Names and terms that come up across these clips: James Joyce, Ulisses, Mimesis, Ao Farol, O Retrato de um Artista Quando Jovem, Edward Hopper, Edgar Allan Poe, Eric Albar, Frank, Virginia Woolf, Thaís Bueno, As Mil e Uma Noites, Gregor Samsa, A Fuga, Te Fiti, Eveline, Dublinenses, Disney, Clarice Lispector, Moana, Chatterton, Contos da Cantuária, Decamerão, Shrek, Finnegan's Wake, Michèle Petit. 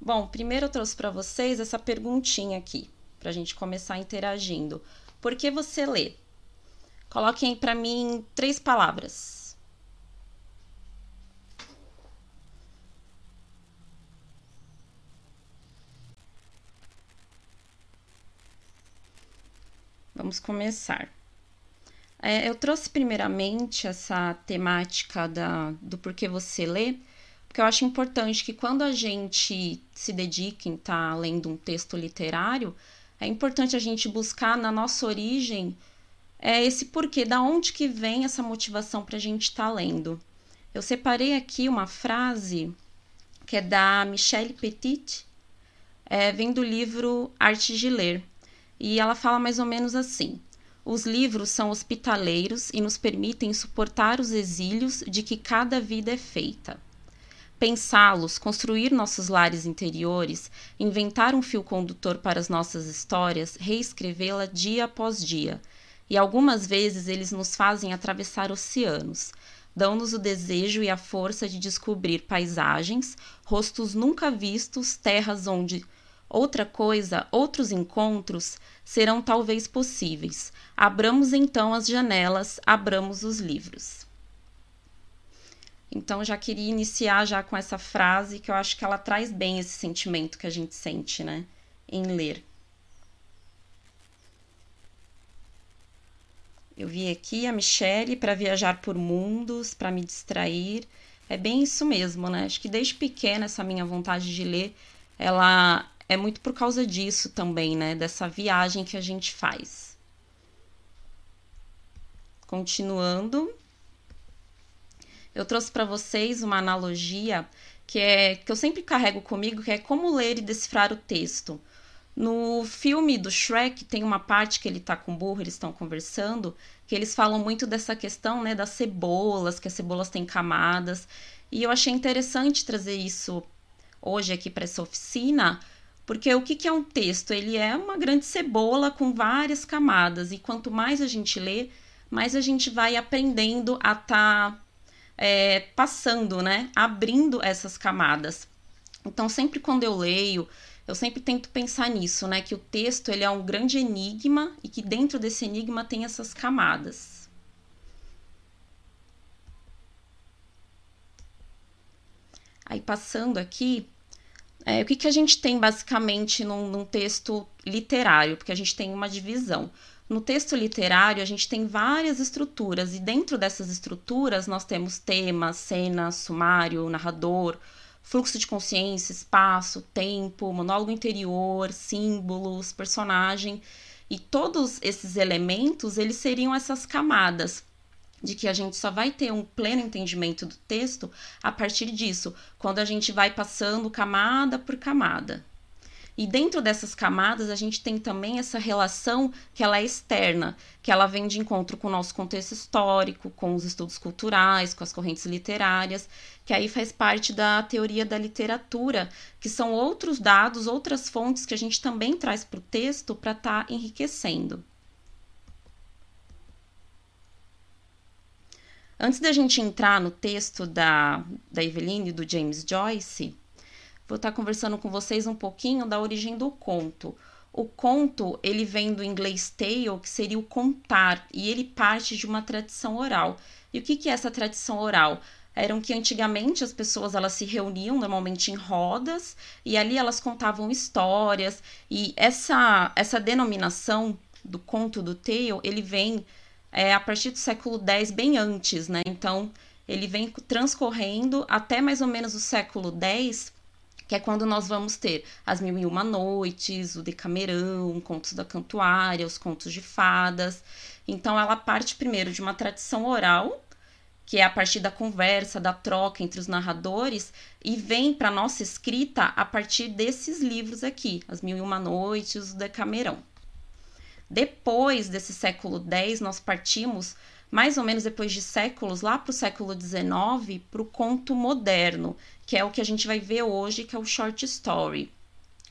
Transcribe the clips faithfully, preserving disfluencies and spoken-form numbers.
Bom, primeiro eu trouxe para vocês essa perguntinha aqui, para a gente começar interagindo. Por que você lê? Coloquem para mim três palavras. Vamos começar. É, eu trouxe primeiramente essa temática da, do porquê você lê, porque eu acho importante que quando a gente se dedica em estar lendo um texto literário, é importante a gente buscar na nossa origem é, esse porquê, da onde que vem essa motivação para a gente estar lendo. Eu separei aqui uma frase que é da Michèle Petit, é, vem do livro Arte de Ler, e ela fala mais ou menos assim: os livros são hospitaleiros e nos permitem suportar os exílios de que cada vida é feita. Pensá-los, construir nossos lares interiores, inventar um fio condutor para as nossas histórias, reescrevê-la dia após dia. E algumas vezes eles nos fazem atravessar oceanos, dão-nos o desejo e a força de descobrir paisagens, rostos nunca vistos, terras onde... outra coisa, outros encontros serão talvez possíveis. Abramos então as janelas, abramos os livros. Então, já queria iniciar já com essa frase, que eu acho que ela traz bem esse sentimento que a gente sente, né, em ler. Eu vi aqui a Michèle para viajar por mundos, para me distrair. É bem isso mesmo, né? Acho que desde pequena essa minha vontade de ler, ela... é muito por causa disso também, né? Dessa viagem que a gente faz. Continuando, eu trouxe para vocês uma analogia que, é, que eu sempre carrego comigo, que é como ler e decifrar o texto. No filme do Shrek, tem uma parte que ele tá com o burro, eles estão conversando, que eles falam muito dessa questão, né, das cebolas, que as cebolas têm camadas. E eu achei interessante trazer isso hoje aqui para essa oficina, porque o que, que é um texto? Ele é uma grande cebola com várias camadas, e quanto mais a gente lê, mais a gente vai aprendendo a estar é, passando, né? Abrindo essas camadas. Então, sempre quando eu leio, eu sempre tento pensar nisso, né? Que o texto ele é um grande enigma e que dentro desse enigma tem essas camadas. Aí, passando aqui... É, o que, que a gente tem basicamente num, num texto literário? Porque a gente tem uma divisão. No texto literário, a gente tem várias estruturas, e dentro dessas estruturas nós temos tema, cena, sumário, narrador, fluxo de consciência, espaço, tempo, monólogo interior, símbolos, personagem, e todos esses elementos, eles seriam essas camadas, de que a gente só vai ter um pleno entendimento do texto a partir disso, quando a gente vai passando camada por camada. E dentro dessas camadas, a gente tem também essa relação que ela é externa, que ela vem de encontro com o nosso contexto histórico, com os estudos culturais, com as correntes literárias, que aí faz parte da teoria da literatura, que são outros dados, outras fontes que a gente também traz para o texto para estar tá enriquecendo. Antes da gente entrar no texto da, da Eveline e do James Joyce, vou estar conversando com vocês um pouquinho da origem do conto. O conto, ele vem do inglês tale, que seria o contar, e ele parte de uma tradição oral. E o que, que é essa tradição oral? Eram que antigamente as pessoas elas se reuniam normalmente em rodas, e ali elas contavam histórias, e essa, essa denominação do conto do tale, ele vem... É, a partir do século dez, bem antes, né? Então, ele vem transcorrendo até mais ou menos o século dez, que é quando nós vamos ter As Mil e Uma Noites, o Decamerão, Contos da Cantuária, os Contos de Fadas. Então, ela parte primeiro de uma tradição oral, que é a partir da conversa, da troca entre os narradores, e vem para a nossa escrita a partir desses livros aqui, As Mil e Uma Noites, o Decamerão. Depois desse século dez, nós partimos, mais ou menos depois de séculos, lá para o século dezenove, para o conto moderno, que é o que a gente vai ver hoje, que é o short story.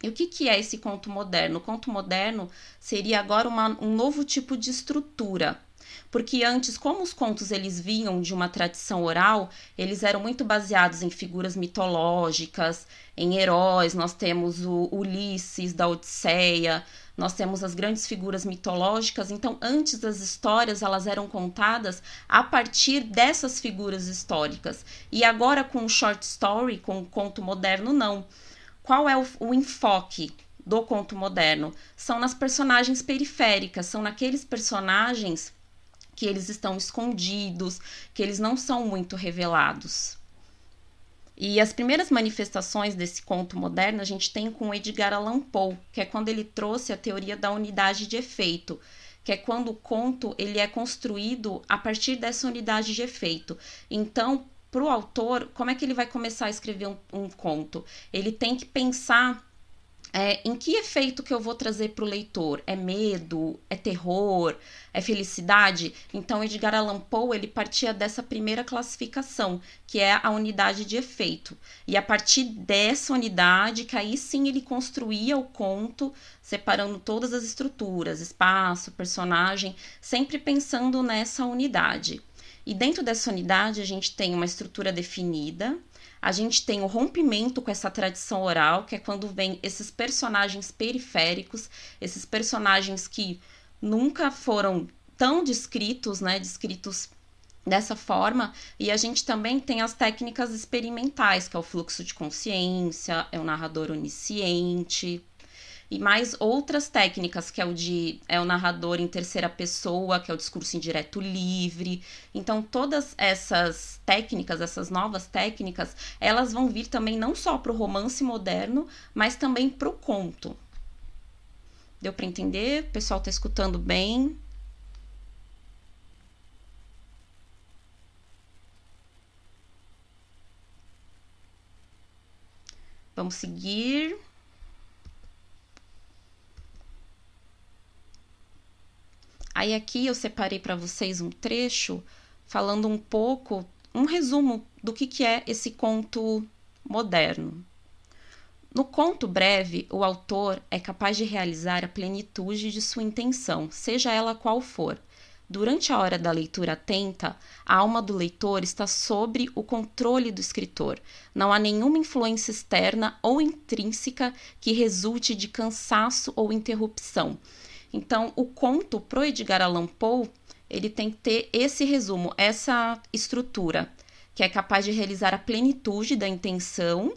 E o que, que é esse conto moderno? O conto moderno seria agora uma, um novo tipo de estrutura. porque antes, como os contos eles vinham de uma tradição oral, eles eram muito baseados em figuras mitológicas, em heróis. Nós temos o Ulisses da Odisseia, nós temos as grandes figuras mitológicas. Então, antes, as histórias elas eram contadas a partir dessas figuras históricas. E agora, com o short story, com o conto moderno, não. Qual é o, o enfoque do conto moderno? São nas personagens periféricas, são naqueles personagens que eles estão escondidos, que eles não são muito revelados. E as primeiras manifestações desse conto moderno a gente tem com Edgar Allan Poe, que é quando ele trouxe a teoria da unidade de efeito, que é quando o conto ele é construído a partir dessa unidade de efeito. Então, para o autor, como é que ele vai começar a escrever um, um conto? Ele tem que pensar é, em que efeito que eu vou trazer para o leitor. É medo? É terror? É felicidade? Então, Edgar Allan Poe, ele partia dessa primeira classificação, que é a unidade de efeito. E a partir dessa unidade, que aí sim ele construía o conto, separando todas as estruturas, espaço, personagem, sempre pensando nessa unidade. E dentro dessa unidade, a gente tem uma estrutura definida, a gente tem o rompimento com essa tradição oral, que é quando vem esses personagens periféricos, esses personagens que nunca foram tão descritos, né, descritos dessa forma. E a gente também tem as técnicas experimentais, que é o fluxo de consciência, é o narrador onisciente, e mais outras técnicas, que é o de é o narrador em terceira pessoa, que é o discurso indireto livre. Então, todas essas técnicas, essas novas técnicas, elas vão vir também não só para o romance moderno, mas também para o conto. Deu para entender? O pessoal está escutando bem? Vamos seguir. Aí aqui eu separei para vocês um trecho falando um pouco, um resumo do que, que é esse conto moderno. No conto breve, o autor é capaz de realizar a plenitude de sua intenção, seja ela qual for. Durante a hora da leitura atenta, a alma do leitor está sob o controle do escritor. Não há nenhuma influência externa ou intrínseca que resulte de cansaço ou interrupção. Então, o conto pro Edgar Allan Poe, ele tem que ter esse resumo, essa estrutura, que é capaz de realizar a plenitude da intenção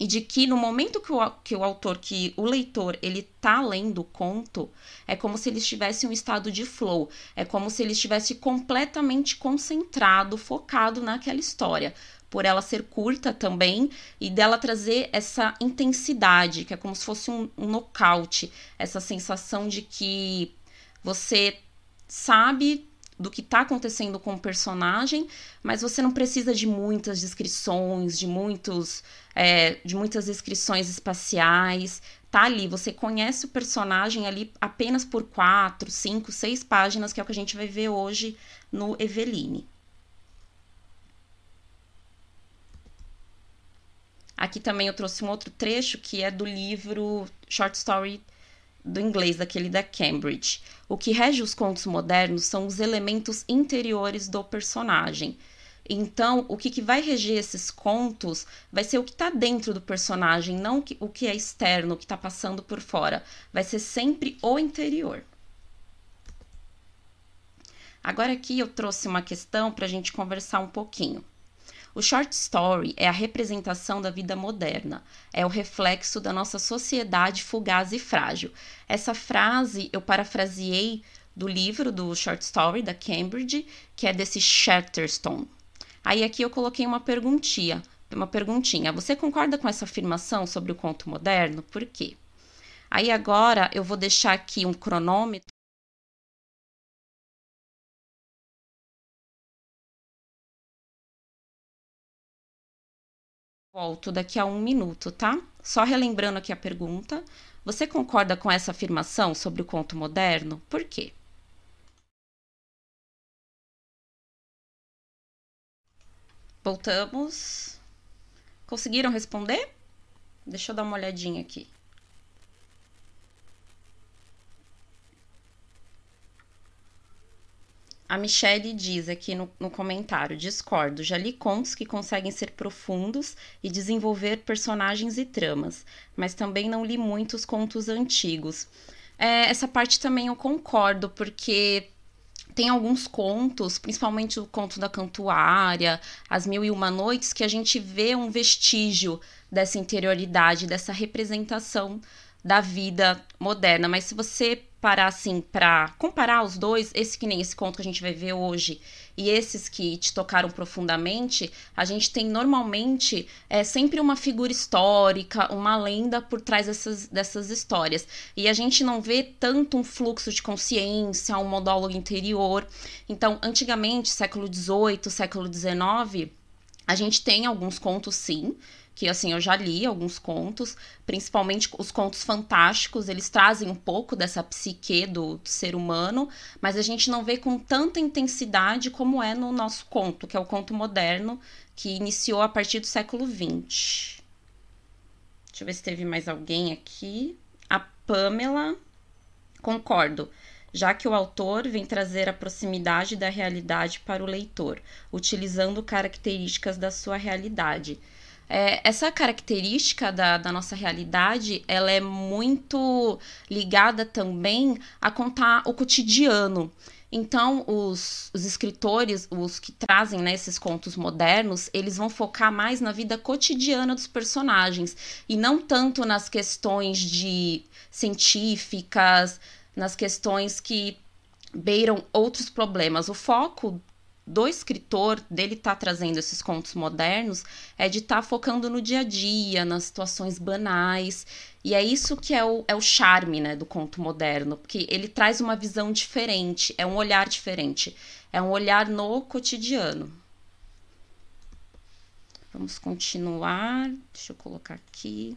e de que no momento que o, que o autor, que o leitor, ele tá lendo o conto, é como se ele estivesse em um estado de flow, é como se ele estivesse completamente concentrado, focado naquela história, por ela ser curta também, e dela trazer essa intensidade, que é como se fosse um, um nocaute, essa sensação de que você sabe do que está acontecendo com o personagem, mas você não precisa de muitas descrições, de, muitos, é, de muitas descrições espaciais, tá ali, você conhece o personagem ali apenas por quatro, cinco, seis páginas, que é o que a gente vai ver hoje no Eveline. Aqui também eu trouxe um outro trecho que é do livro Short Story do inglês, daquele da Cambridge. O que rege os contos modernos são os elementos interiores do personagem. Então, o que, que vai reger esses contos vai ser o que está dentro do personagem, não o que, o que é externo, o que está passando por fora. Vai ser sempre o interior. Agora aqui eu trouxe uma questão para a gente conversar um pouquinho. O short story é a representação da vida moderna, é o reflexo da nossa sociedade fugaz e frágil. Essa frase eu parafraseei do livro do short story da Cambridge, que é desse Chatterton. Aí aqui eu coloquei uma perguntinha, uma perguntinha. Você concorda com essa afirmação sobre o conto moderno? Por quê? Aí agora eu vou deixar aqui um cronômetro. Volto daqui a um minuto, tá? Só relembrando aqui a pergunta. Você concorda com essa afirmação sobre o conto moderno? Por quê? Voltamos. Conseguiram responder? Deixa eu dar uma olhadinha aqui. A Michèle diz aqui no, no comentário, discordo, já li contos que conseguem ser profundos e desenvolver personagens e tramas, mas também não li muitos contos antigos. É, essa parte também eu concordo, porque tem alguns contos, principalmente o Conto da Cantuária, As Mil e Uma Noites, que a gente vê um vestígio dessa interioridade, dessa representação da vida moderna, mas se você parar assim para comparar os dois, esse que nem esse conto que a gente vai ver hoje e esses que te tocaram profundamente, a gente tem normalmente é, sempre uma figura histórica, uma lenda por trás dessas, dessas histórias, e a gente não vê tanto um fluxo de consciência, um monólogo interior. Então antigamente, século dezoito, século dezenove, a gente tem alguns contos sim, que assim, eu já li alguns contos, principalmente os contos fantásticos, eles trazem um pouco dessa psique do, do ser humano, mas a gente não vê com tanta intensidade como é no nosso conto, que é o conto moderno, que iniciou a partir do século vinte. Deixa eu ver se teve mais alguém aqui. A Pamela, concordo. Já que o autor vem trazer a proximidade da realidade para o leitor, utilizando características da sua realidade. É, essa característica da, da nossa realidade, ela é muito ligada também a contar o cotidiano. Então, os, os escritores, os que trazem, né, esses contos modernos, eles vão focar mais na vida cotidiana dos personagens, e não tanto nas questões de científicas, nas questões que beiram outros problemas. O foco do escritor, dele tá trazendo esses contos modernos, é de estar tá focando no dia a dia, nas situações banais, e é isso que é o, é o charme, né, do conto moderno, porque ele traz uma visão diferente, é um olhar diferente, é um olhar no cotidiano. Vamos continuar, deixa eu colocar aqui.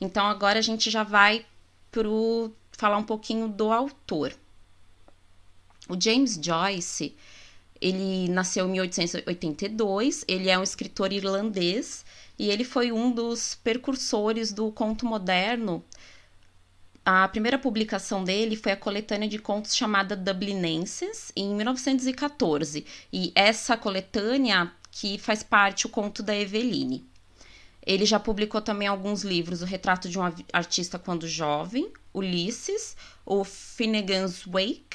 Então agora a gente já vai pro falar um pouquinho do autor. O James Joyce, ele nasceu em mil oitocentos e oitenta e dois, ele é um escritor irlandês e ele foi um dos precursores do conto moderno. A primeira publicação dele foi a coletânea de contos chamada Dublinenses, em mil novecentos e catorze, e essa coletânea que faz parte o conto da Eveline. Ele já publicou também alguns livros, O Retrato de um Artista Quando Jovem, Ulisses, o Finnegan's Wake,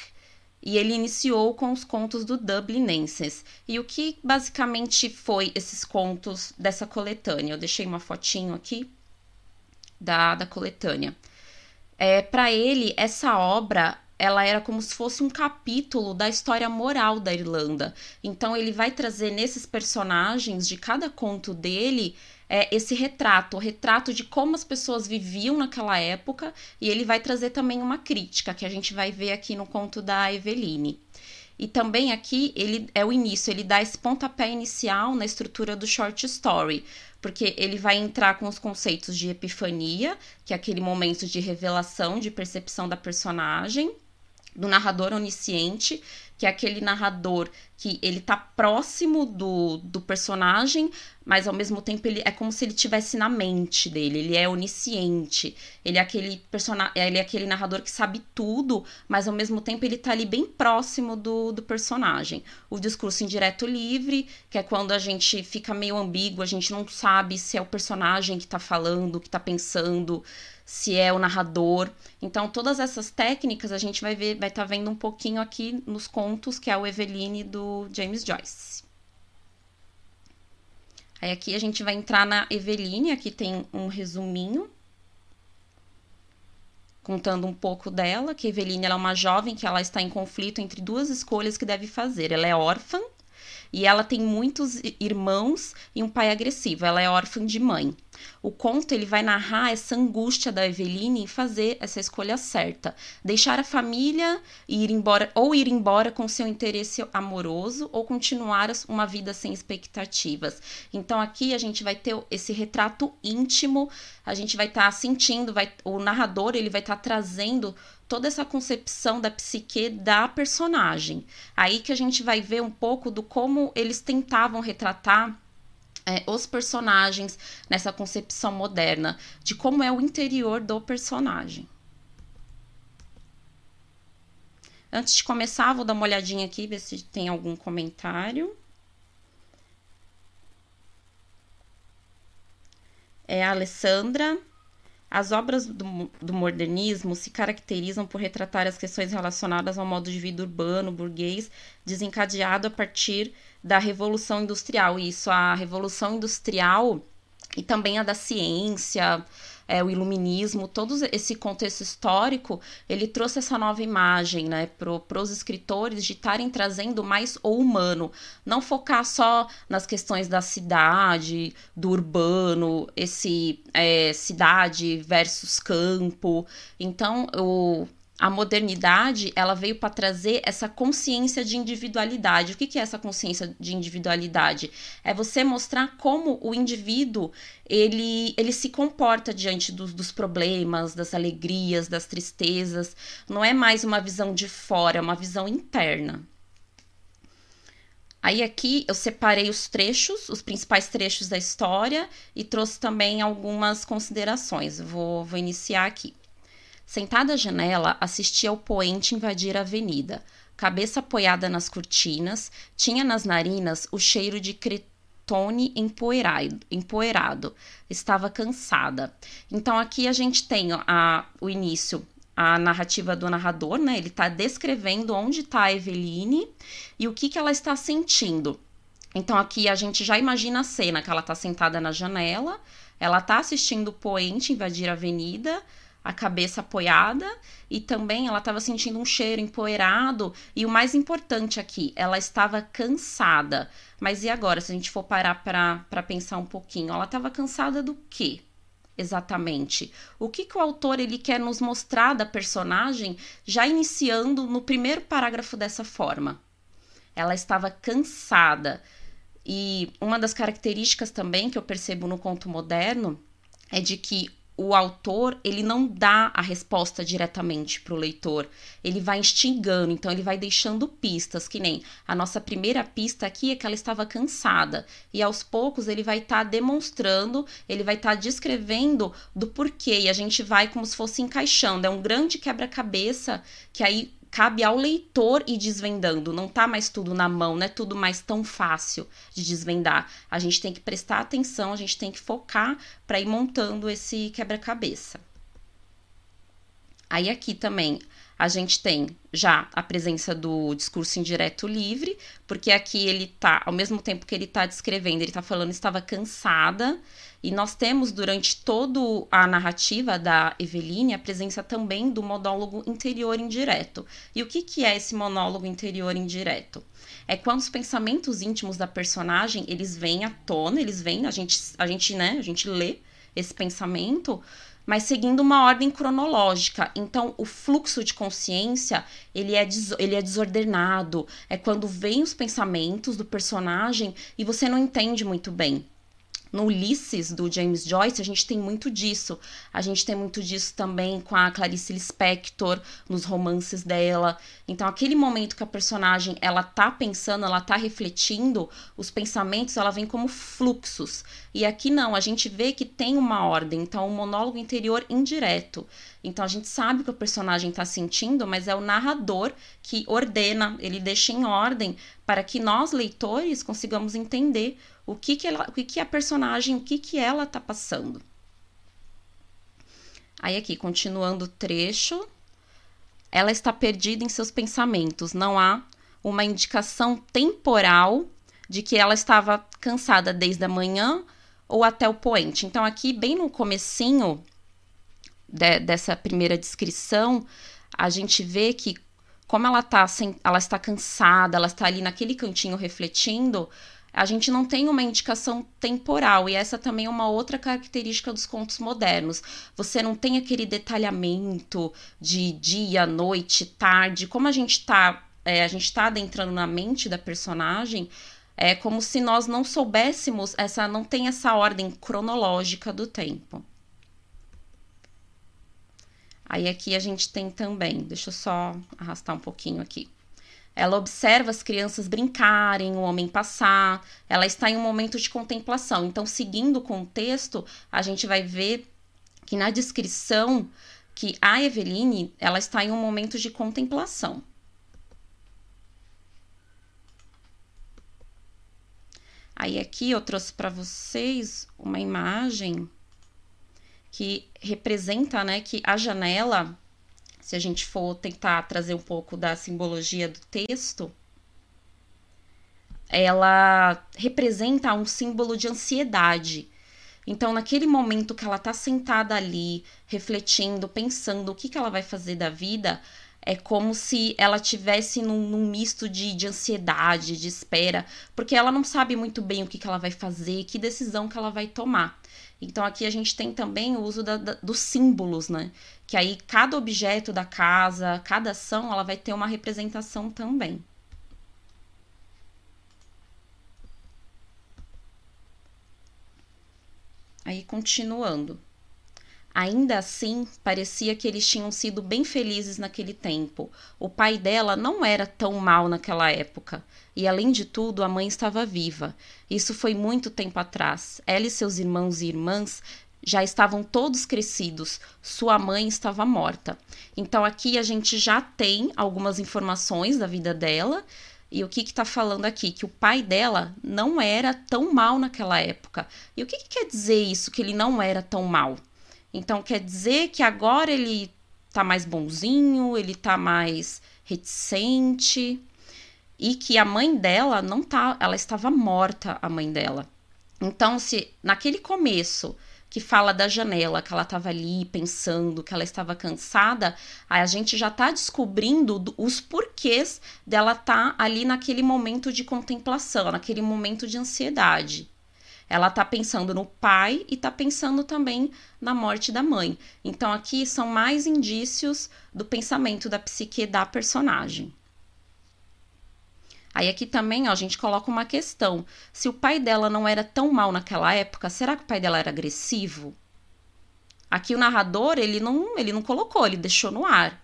e ele iniciou com os contos do Dublinenses. E o que basicamente foi esses contos dessa coletânea? Eu deixei uma fotinho aqui da, da coletânea. É, para ele, essa obra, ela era como se fosse um capítulo da história moral da Irlanda. Então ele vai trazer nesses personagens de cada conto dele é, esse retrato, o retrato de como as pessoas viviam naquela época, e ele vai trazer também uma crítica, que a gente vai ver aqui no conto da Eveline. E também aqui ele é o início, ele dá esse pontapé inicial na estrutura do short story, porque ele vai entrar com os conceitos de epifania, que é aquele momento de revelação, de percepção da personagem, do narrador onisciente, que é aquele narrador que ele tá próximo do, do personagem, mas ao mesmo tempo ele é como se ele estivesse na mente dele, ele é onisciente, ele é aquele persona- ele é aquele narrador que sabe tudo, mas ao mesmo tempo ele tá ali bem próximo do, do personagem. O discurso indireto livre, que é quando a gente fica meio ambíguo, a gente não sabe se é o personagem que tá falando, que tá pensando, se é o narrador. Então, todas essas técnicas a gente vai ver, vai estar vendo um pouquinho aqui nos contos, que é o Eveline do James Joyce. Aí aqui a gente vai entrar na Eveline, aqui tem um resuminho, contando um pouco dela, que Eveline ela é uma jovem que ela está em conflito entre duas escolhas que deve fazer. Ela é órfã e ela tem muitos irmãos e um pai agressivo, ela é órfã de mãe. O conto ele vai narrar essa angústia da Eveline em fazer essa escolha certa, deixar a família e ir embora, ou ir embora com seu interesse amoroso, ou continuar uma vida sem expectativas. Então aqui a gente vai ter esse retrato íntimo, a gente vai estar tá sentindo, vai, o narrador ele vai estar tá trazendo toda essa concepção da psique da personagem. Aí que a gente vai ver um pouco do como eles tentavam retratar é, os personagens nessa concepção moderna, de como é o interior do personagem. Antes de começar, vou dar uma olhadinha aqui, ver se tem algum comentário. É a Alessandra. As obras do, do modernismo se caracterizam por retratar as questões relacionadas ao modo de vida urbano, burguês, desencadeado a partir da Revolução Industrial. Isso, a Revolução Industrial e também a da ciência, é, o iluminismo, todo esse contexto histórico, ele trouxe essa nova imagem, né, para os escritores de estarem trazendo mais o humano. Não focar só nas questões da cidade, do urbano, esse é, cidade versus campo. Então, o... a modernidade, ela veio para trazer essa consciência de individualidade. O que, que é essa consciência de individualidade? É você mostrar como o indivíduo, ele, ele se comporta diante dos, dos problemas, das alegrias, das tristezas. Não é mais uma visão de fora, é uma visão interna. Aí aqui eu separei os trechos, os principais trechos da história e trouxe também algumas considerações. Vou, vou iniciar aqui. Sentada à janela, assistia ao poente invadir a avenida. Cabeça apoiada nas cortinas, tinha nas narinas o cheiro de cretone empoeirado. Estava cansada. Então, aqui a gente tem a, o início, a narrativa do narrador, né? Ele está descrevendo onde está a Eveline e o que, que ela está sentindo. Então, aqui a gente já imagina a cena, que ela está sentada na janela, ela está assistindo o poente invadir a avenida, a cabeça apoiada, e também ela estava sentindo um cheiro empoeirado, e o mais importante aqui, ela estava cansada. Mas e agora, se a gente for parar para pensar um pouquinho, ela estava cansada do quê, exatamente? O que, que o autor ele quer nos mostrar da personagem, já iniciando no primeiro parágrafo dessa forma? Ela estava cansada. E uma das características também que eu percebo no conto moderno é de que o autor, ele não dá a resposta diretamente para o leitor, ele vai instigando, então ele vai deixando pistas, que nem a nossa primeira pista aqui é que ela estava cansada, e aos poucos ele vai estar demonstrando, ele vai estar descrevendo do porquê, e a gente vai como se fosse encaixando, é um grande quebra-cabeça que aí cabe ao leitor ir desvendando, não tá mais tudo na mão, não é tudo mais tão fácil de desvendar. A gente tem que prestar atenção, a gente tem que focar para ir montando esse quebra-cabeça. Aí aqui também a gente tem já a presença do discurso indireto livre, porque aqui ele tá, ao mesmo tempo que ele tá descrevendo, ele tá falando estava cansada, e nós temos durante toda a narrativa da Eveline a presença também do monólogo interior indireto. E o que, que é esse monólogo interior indireto? É quando os pensamentos íntimos da personagem, eles vêm à tona, eles vêm, a gente, a gente, né, a gente lê esse pensamento, mas seguindo uma ordem cronológica. Então, o fluxo de consciência, ele é, des- ele é desordenado. É quando vem os pensamentos do personagem e você não entende muito bem. No Ulisses, do James Joyce, a gente tem muito disso. A gente tem muito disso também com a Clarice Lispector, nos romances dela. Então, aquele momento que a personagem, ela tá pensando, ela tá refletindo, os pensamentos, ela vem como fluxos. E aqui não, a gente vê que tem uma ordem. Então, um monólogo interior indireto. Então, a gente sabe o que o personagem tá sentindo, mas é o narrador que ordena, ele deixa em ordem para que nós, leitores, consigamos entender o que que ela, o que que a personagem, o que que ela tá passando. Aí aqui, continuando o trecho, ela está perdida em seus pensamentos, não há uma indicação temporal de que ela estava cansada desde a manhã ou até o poente. Então aqui, bem no comecinho de, dessa primeira descrição, a gente vê que como ela tá sem, ela está cansada, ela está ali naquele cantinho refletindo, a gente não tem uma indicação temporal, e essa também é uma outra característica dos contos modernos. Você não tem aquele detalhamento de dia, noite, tarde. Como a gente está é, a gente está adentrando na mente da personagem, é como se nós não soubéssemos, essa, não tem essa ordem cronológica do tempo. Aí aqui a gente tem também, deixa eu só arrastar um pouquinho aqui. Ela observa as crianças brincarem, o homem passar, ela está em um momento de contemplação. Então, seguindo o contexto, a gente vai ver que na descrição que a Eveline, ela está em um momento de contemplação. Aí aqui eu trouxe para vocês uma imagem que representa, né, que a janela, se a gente for tentar trazer um pouco da simbologia do texto, ela representa um símbolo de ansiedade. Então, naquele momento que ela está sentada ali, refletindo, pensando o que, que ela vai fazer da vida, é como se ela estivesse num, num misto de, de ansiedade, de espera, porque ela não sabe muito bem o que, que ela vai fazer, que decisão que ela vai tomar. Então, aqui a gente tem também o uso da, da, dos símbolos, né? Que aí cada objeto da casa, cada ação, ela vai ter uma representação também. Aí, continuando. Ainda assim, parecia que eles tinham sido bem felizes naquele tempo. O pai dela não era tão mal naquela época. E, além de tudo, a mãe estava viva. Isso foi muito tempo atrás. Ela e seus irmãos e irmãs já estavam todos crescidos. Sua mãe estava morta. Então, aqui a gente já tem algumas informações da vida dela. E o que que tá falando aqui? Que o pai dela não era tão mal naquela época. E o que que quer dizer isso, que ele não era tão mal? Então, quer dizer que agora ele tá mais bonzinho, ele tá mais reticente. E que a mãe dela não tá... Ela estava morta, a mãe dela. Então, se naquele começo... que fala da janela, que ela estava ali pensando, que ela estava cansada, aí a gente já está descobrindo os porquês dela estar tá ali naquele momento de contemplação, naquele momento de ansiedade. Ela está pensando no pai e está pensando também na morte da mãe. Então, aqui são mais indícios do pensamento da psique da personagem. Aí aqui também, ó, a gente coloca uma questão. Se o pai dela não era tão mal naquela época, será que o pai dela era agressivo? Aqui o narrador, ele não, ele não colocou, ele deixou no ar.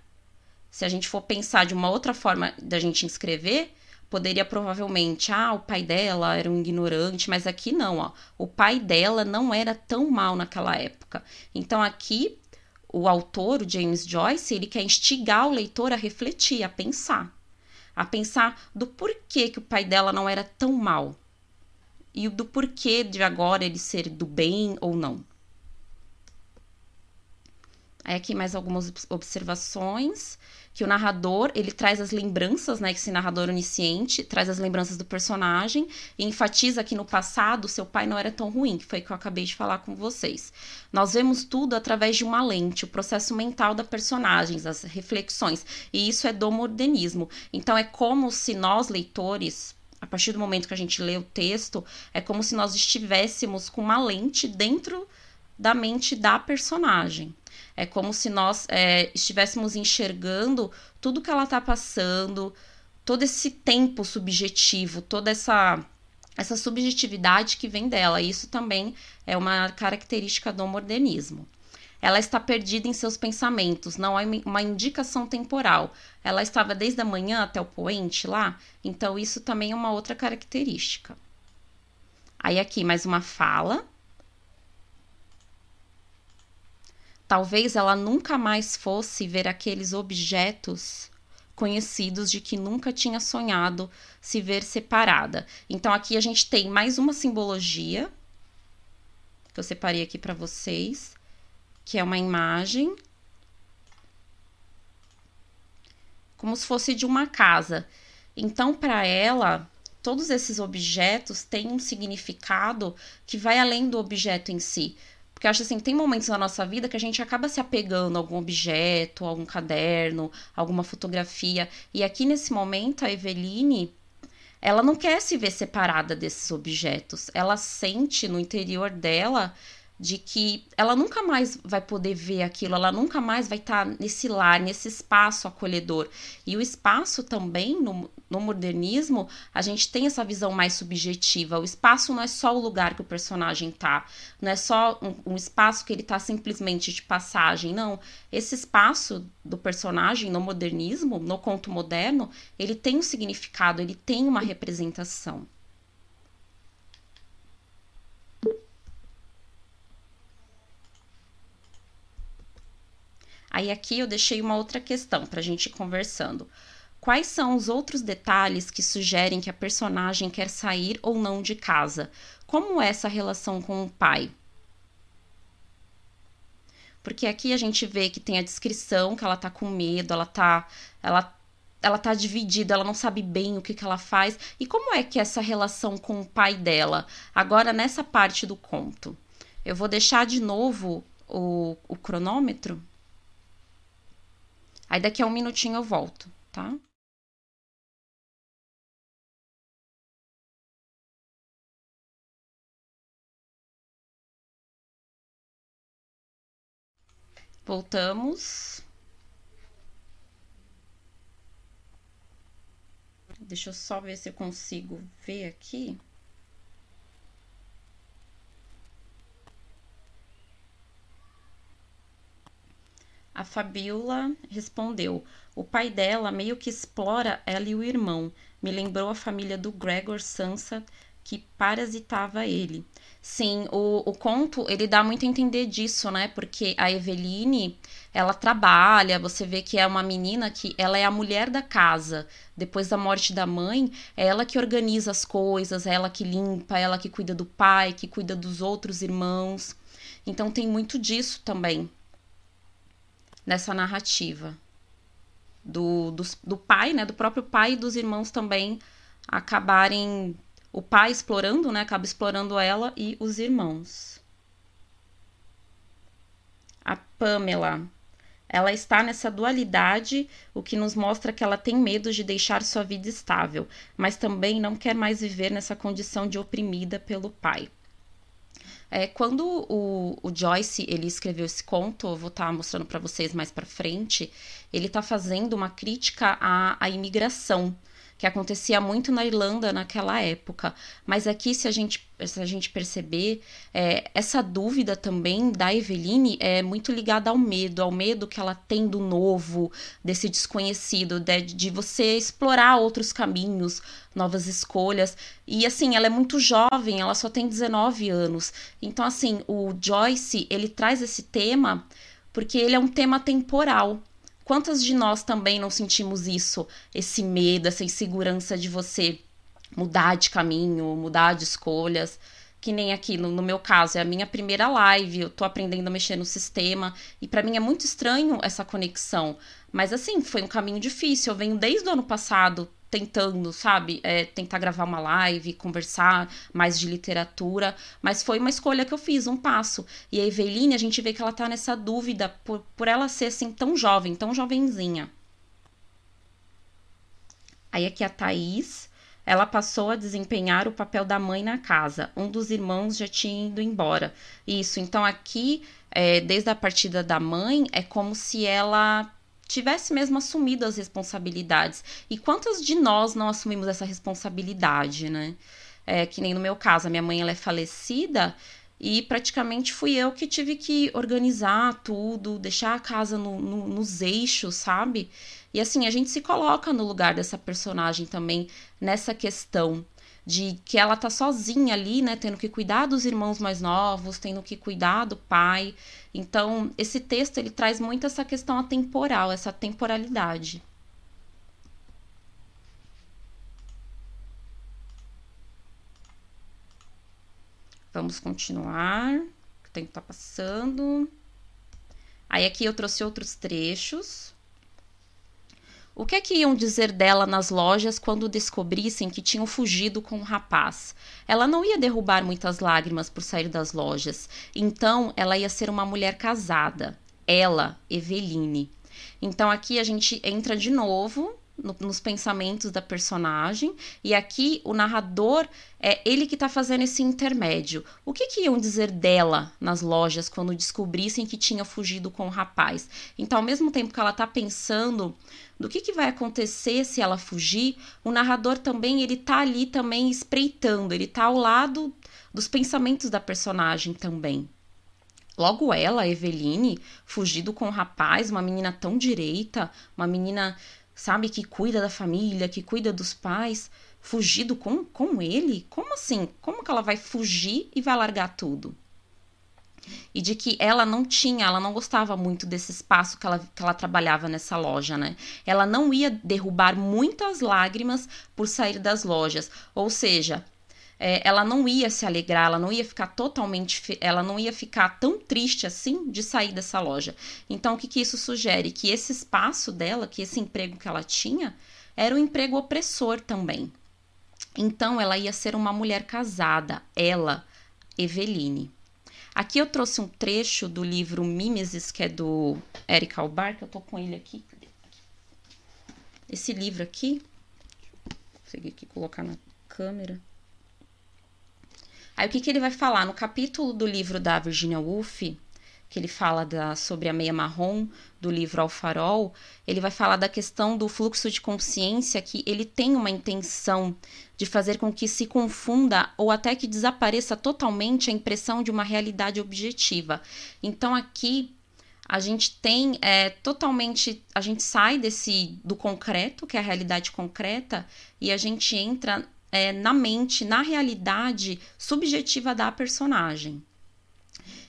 Se a gente for pensar de uma outra forma da gente escrever, poderia provavelmente, ah, o pai dela era um ignorante, mas aqui não, ó. O pai dela não era tão mal naquela época. Então aqui, o autor, o James Joyce, ele quer instigar o leitor a refletir, a pensar. A pensar do porquê que o pai dela não era tão mal. E do porquê de agora ele ser do bem ou não. Aí aqui mais algumas observações. Que o narrador, ele traz as lembranças, né? Esse narrador onisciente traz as lembranças do personagem. E enfatiza que no passado seu pai não era tão ruim. Que foi o que eu acabei de falar com vocês. Nós vemos tudo através de uma lente. O processo mental da personagem, as reflexões. E isso é do modernismo. Então é como se nós, leitores... A partir do momento que a gente lê o texto... É como se nós estivéssemos com uma lente dentro da mente da personagem. É como se nós é, estivéssemos enxergando tudo que ela está passando, todo esse tempo subjetivo, toda essa, essa subjetividade que vem dela. Isso também é uma característica do modernismo. Ela está perdida em seus pensamentos, não há uma indicação temporal. Ela estava desde a manhã até o poente lá, então isso também é uma outra característica. Aí aqui mais uma fala... Talvez ela nunca mais fosse ver aqueles objetos conhecidos de que nunca tinha sonhado se ver separada. Então, aqui a gente tem mais uma simbologia, que eu separei aqui para vocês, que é uma imagem, como se fosse de uma casa. Então, para ela, todos esses objetos têm um significado que vai além do objeto em si. Porque eu acho assim, tem momentos na nossa vida que a gente acaba se apegando a algum objeto, a algum caderno, a alguma fotografia. E aqui nesse momento, a Eveline, ela não quer se ver separada desses objetos. Ela sente no interior dela de que ela nunca mais vai poder ver aquilo, ela nunca mais vai estar nesse lar, nesse espaço acolhedor. E o espaço também, no, no modernismo, a gente tem essa visão mais subjetiva. O espaço não é só o lugar que o personagem tá, não é só um, um espaço que ele tá simplesmente de passagem, não. Esse espaço do personagem no modernismo, no conto moderno, ele tem um significado, ele tem uma representação. Aí aqui eu deixei uma outra questão para a gente ir conversando. Quais são os outros detalhes que sugerem que a personagem quer sair ou não de casa? Como é essa relação com o pai? Porque aqui a gente vê que tem a descrição, que ela tá com medo, ela tá, ela, ela tá dividida, ela não sabe bem o que, que ela faz. E como é que é essa relação com o pai dela? Agora, nessa parte do conto. Eu vou deixar de novo o, o cronômetro. Aí daqui a um minutinho eu volto, tá? Voltamos. Deixa eu só ver se eu consigo ver aqui. A Fabiola respondeu. O pai dela meio que explora ela e o irmão. Me lembrou a família do Gregor Samsa, que parasitava ele. Sim, o, o conto, ele dá muito a entender disso, né? Porque a Eveline, ela trabalha, você vê que é uma menina que ela é a mulher da casa. Depois da morte da mãe, é ela que organiza as coisas, é ela que limpa, é ela que cuida do pai, que cuida dos outros irmãos. Então tem muito disso também, nessa narrativa. Do, do, do pai, né? Do próprio pai e dos irmãos também acabarem... O pai explorando, né? Acaba explorando ela e os irmãos. A Pamela, ela está nessa dualidade, o que nos mostra que ela tem medo de deixar sua vida estável, mas também não quer mais viver nessa condição de oprimida pelo pai. É, quando o, o Joyce ele escreveu esse conto, eu vou estar mostrando para vocês mais para frente, ele está fazendo uma crítica à, à imigração, que acontecia muito na Irlanda naquela época. Mas aqui, se a gente, se a gente perceber, é, essa dúvida também da Eveline é muito ligada ao medo, ao medo que ela tem do novo, desse desconhecido, de, de você explorar outros caminhos, novas escolhas. E assim, ela é muito jovem, ela só tem dezenove anos. Então assim, o Joyce, ele traz esse tema porque ele é um tema temporal. Quantas de nós também não sentimos isso? Esse medo, essa insegurança de você mudar de caminho, mudar de escolhas. Que nem aqui, no, no meu caso, é a minha primeira live, eu tô aprendendo a mexer no sistema. E pra mim é muito estranho essa conexão. Mas assim, foi um caminho difícil. Eu venho desde o ano passado tentando, sabe? É, tentar gravar uma live, conversar mais de literatura. Mas foi uma escolha que eu fiz, um passo. E a Eveline, a gente vê que ela tá nessa dúvida por, por ela ser assim tão jovem, tão jovenzinha. Aí aqui a Thaís, ela passou a desempenhar o papel da mãe na casa. Um dos irmãos já tinha ido embora. Isso, então aqui, é, desde a partida da mãe, é como se ela... tivesse mesmo assumido as responsabilidades. E quantas de nós não assumimos essa responsabilidade, né? É, que nem no meu caso, a minha mãe ela é falecida e praticamente fui eu que tive que organizar tudo, deixar a casa no, no, nos eixos, sabe? E assim, a gente se coloca no lugar dessa personagem também, nessa questão de que ela tá sozinha ali, né? Tendo que cuidar dos irmãos mais novos, tendo que cuidar do pai. Então, esse texto, ele traz muito essa questão atemporal, essa temporalidade. Vamos continuar. O tempo tá passando. Aí aqui eu trouxe outros trechos. O que é que iam dizer dela nas lojas quando descobrissem que tinham fugido com o rapaz? Ela não ia derrubar muitas lágrimas por sair das lojas. Então, ela ia ser uma mulher casada. Ela, Eveline. Então, aqui a gente entra de novo no, nos pensamentos da personagem. E aqui, o narrador, é ele que está fazendo esse intermédio. O que que iam dizer dela nas lojas quando descobrissem que tinha fugido com o rapaz? Então, ao mesmo tempo que ela está pensando... do que, que vai acontecer se ela fugir, o narrador também, ele tá ali também espreitando, ele tá ao lado dos pensamentos da personagem também. Logo ela, Eveline, fugido com o rapaz, uma menina tão direita, uma menina, sabe, que cuida da família, que cuida dos pais, fugido com, com ele? Como assim? Como que ela vai fugir e vai largar tudo? e de que ela não tinha, ela não gostava muito desse espaço que ela, que ela trabalhava nessa loja, né? Ela não ia derrubar muitas lágrimas por sair das lojas, ou seja, é, ela não ia se alegrar, ela não ia ficar totalmente, ela não ia ficar tão triste assim de sair dessa loja. Então, o que que isso sugere? Que esse espaço dela, que esse emprego que ela tinha, era um emprego opressor também. Então, ela ia ser uma mulher casada, ela, Eveline. Aqui eu trouxe um trecho do livro Mimesis, que é do Eric Albar, que eu tô com ele aqui. Esse livro aqui, vou conseguir aqui colocar na câmera. Aí o que que ele vai falar? No capítulo do livro da Virginia Woolf, que ele fala da, sobre a meia marrom, do livro Ao Farol, ele vai falar da questão do fluxo de consciência, que ele tem uma intenção de fazer com que se confunda ou até que desapareça totalmente a impressão de uma realidade objetiva. Então aqui a gente tem é, totalmente, a gente sai desse, do concreto, que é a realidade concreta, e a gente entra é, na mente, na realidade subjetiva da personagem.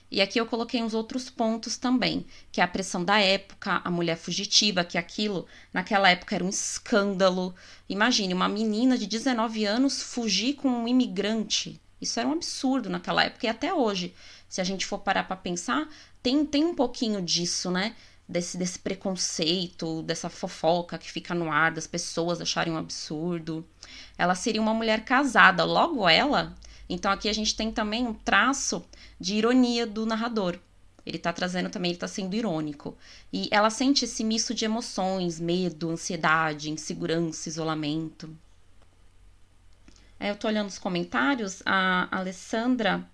E aqui eu coloquei uns outros pontos também, que é a pressão da época, a mulher fugitiva, que aquilo, naquela época, era um escândalo. Imagine, uma menina de dezenove anos fugir com um imigrante. Isso era um absurdo naquela época, e até hoje, se a gente for parar para pensar, tem, tem um pouquinho disso, né? Desse, desse preconceito, dessa fofoca que fica no ar, das pessoas acharem um absurdo. Ela seria uma mulher casada, logo ela... Então, aqui a gente tem também um traço de ironia do narrador. Ele está trazendo também, ele está sendo irônico. E ela sente esse misto de emoções, medo, ansiedade, insegurança, isolamento. Aí eu estou olhando os comentários, a Alessandra,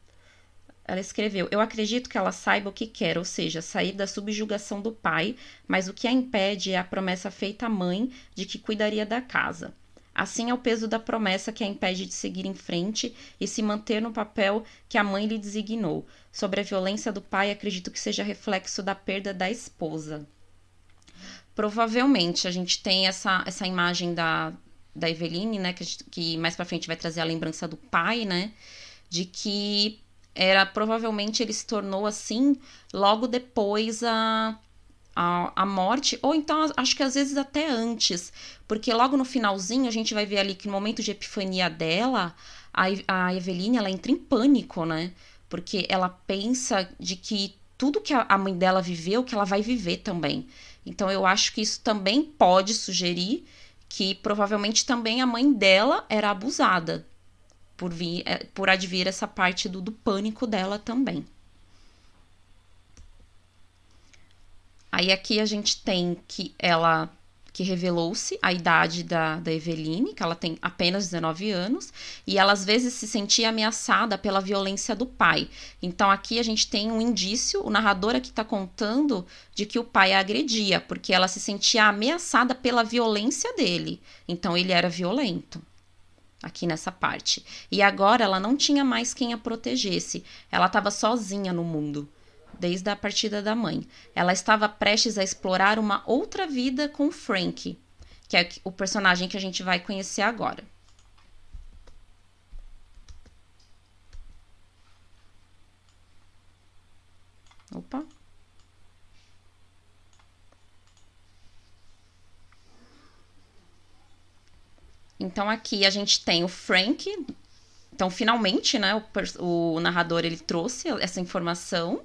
ela escreveu, eu acredito que ela saiba o que quer, ou seja, sair da subjugação do pai, mas o que a impede é a promessa feita à mãe de que cuidaria da casa. Assim é o peso da promessa que a impede de seguir em frente e se manter no papel que a mãe lhe designou. Sobre a violência do pai, acredito que seja reflexo da perda da esposa. Provavelmente a gente tem essa, essa imagem da, da Eveline, né, que, que mais pra frente vai trazer a lembrança do pai, né, de que era, provavelmente ele se tornou assim logo depois a... A, a morte, ou então acho que às vezes até antes, porque logo no finalzinho a gente vai ver ali que no momento de epifania dela, a, a Eveline, ela entra em pânico, né, porque ela pensa de que tudo que a, a mãe dela viveu, que ela vai viver também. Então eu acho que isso também pode sugerir que provavelmente também a mãe dela era abusada por, vir, por advir essa parte do, do pânico dela também. Aí aqui a gente tem que ela, que revelou-se a idade da, da Eveline, que ela tem apenas dezenove anos, e ela às vezes se sentia ameaçada pela violência do pai. Então aqui a gente tem um indício, o narrador aqui está contando de que o pai a agredia, porque ela se sentia ameaçada pela violência dele. Então ele era violento. Aqui nessa parte. E agora ela não tinha mais quem a protegesse, ela estava sozinha no mundo. Desde a partida da mãe. Ela estava prestes a explorar uma outra vida com Frank, que é o personagem que a gente vai conhecer agora. Opa. Então aqui a gente tem o Frank. Então finalmente, né, o, o narrador ele trouxe essa informação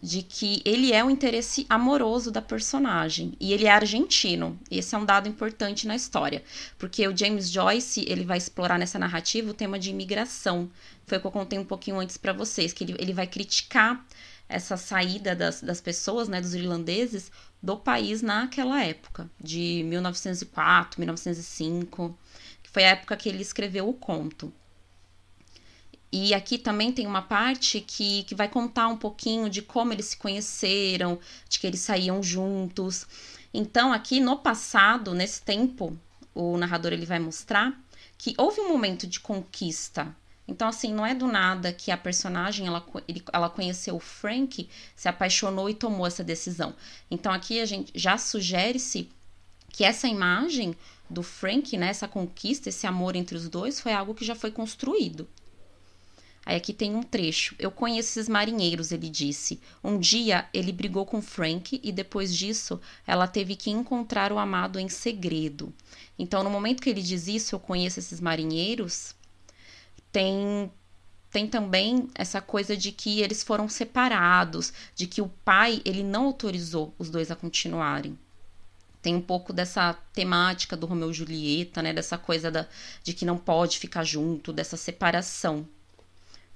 de que ele é o interesse amoroso da personagem, e ele é argentino. Esse é um dado importante na história, porque o James Joyce, ele vai explorar nessa narrativa o tema de imigração. Foi o que eu contei um pouquinho antes para vocês, que ele, ele vai criticar essa saída das, das pessoas, né, dos irlandeses, do país naquela época, de mil novecentos e quatro, mil novecentos e cinco, que foi a época que ele escreveu o conto. E aqui também tem uma parte que, que vai contar um pouquinho de como eles se conheceram, de que eles saíam juntos. Então, aqui no passado, nesse tempo, o narrador ele vai mostrar que houve um momento de conquista. Então, assim, não é do nada que a personagem, ela, ele, ela conheceu o Frank, se apaixonou e tomou essa decisão. Então, aqui a gente já sugere-se que essa imagem do Frank, né, essa conquista, esse amor entre os dois, foi algo que já foi construído. Aí aqui tem um trecho. Eu conheço esses marinheiros, ele disse. Um dia ele brigou com Frank e depois disso ela teve que encontrar o amado em segredo. Então, no momento que ele diz isso, eu conheço esses marinheiros, tem... Tem também essa coisa de que eles foram separados, de que o pai, ele não autorizou os dois a continuarem. Tem um pouco dessa temática do Romeu e Julieta, né? Dessa coisa da, de que não pode ficar junto, dessa separação.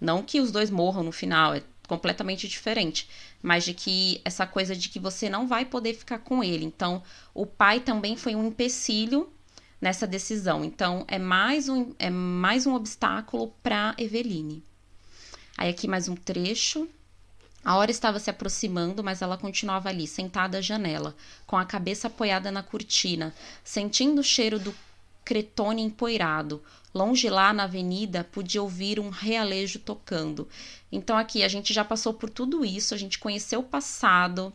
Não que os dois morram no final, é completamente diferente. Mas de que essa coisa de que você não vai poder ficar com ele. Então, o pai também foi um empecilho nessa decisão. Então, é mais um, é mais um obstáculo para Eveline. Aí aqui mais um trecho. A hora estava se aproximando, mas ela continuava ali, sentada à janela, com a cabeça apoiada na cortina, sentindo o cheiro do cretone empoeirado. Longe lá na avenida, podia ouvir um realejo tocando. Então, aqui, a gente já passou por tudo isso, a gente conheceu o passado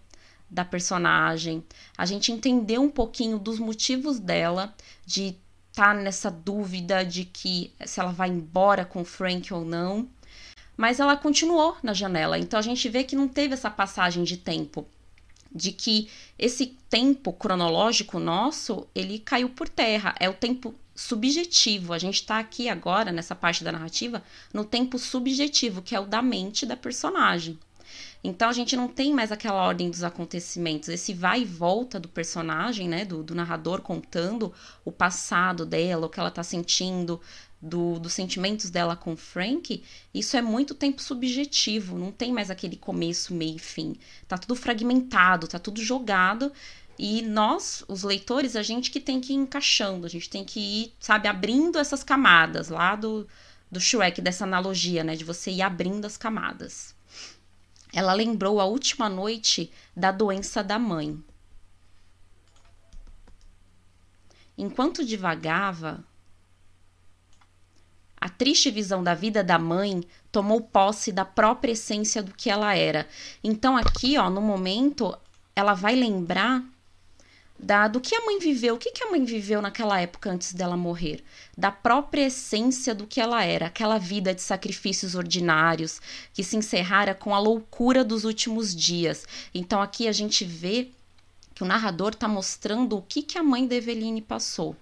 da personagem, a gente entendeu um pouquinho dos motivos dela de estar tá nessa dúvida de que se ela vai embora com o Frank ou não, mas ela continuou na janela, então a gente vê que não teve essa passagem de tempo, de que esse tempo cronológico nosso, ele caiu por terra, é o tempo subjetivo, a gente está aqui agora, nessa parte da narrativa, no tempo subjetivo, que é o da mente da personagem. Então, a gente não tem mais aquela ordem dos acontecimentos, esse vai e volta do personagem, né, do, do narrador contando o passado dela, o que ela tá sentindo, do, dos sentimentos dela com Frank, isso é muito tempo subjetivo, não tem mais aquele começo, meio e fim, tá tudo fragmentado, tá tudo jogado, e nós, os leitores, a gente que tem que ir encaixando, a gente tem que ir, sabe, abrindo essas camadas lá do, do Shrek, dessa analogia, né, de você ir abrindo as camadas. Ela lembrou a última noite da doença da mãe. Enquanto divagava, a triste visão da vida da mãe tomou posse da própria essência do que ela era. Então aqui, ó, no momento, ela vai lembrar da, do que a mãe viveu. O que, que a mãe viveu naquela época antes dela morrer? Da própria essência do que ela era. Aquela vida de sacrifícios ordinários que se encerrara com a loucura dos últimos dias. Então aqui a gente vê que o narrador está mostrando o que, que a mãe da Eveline passou.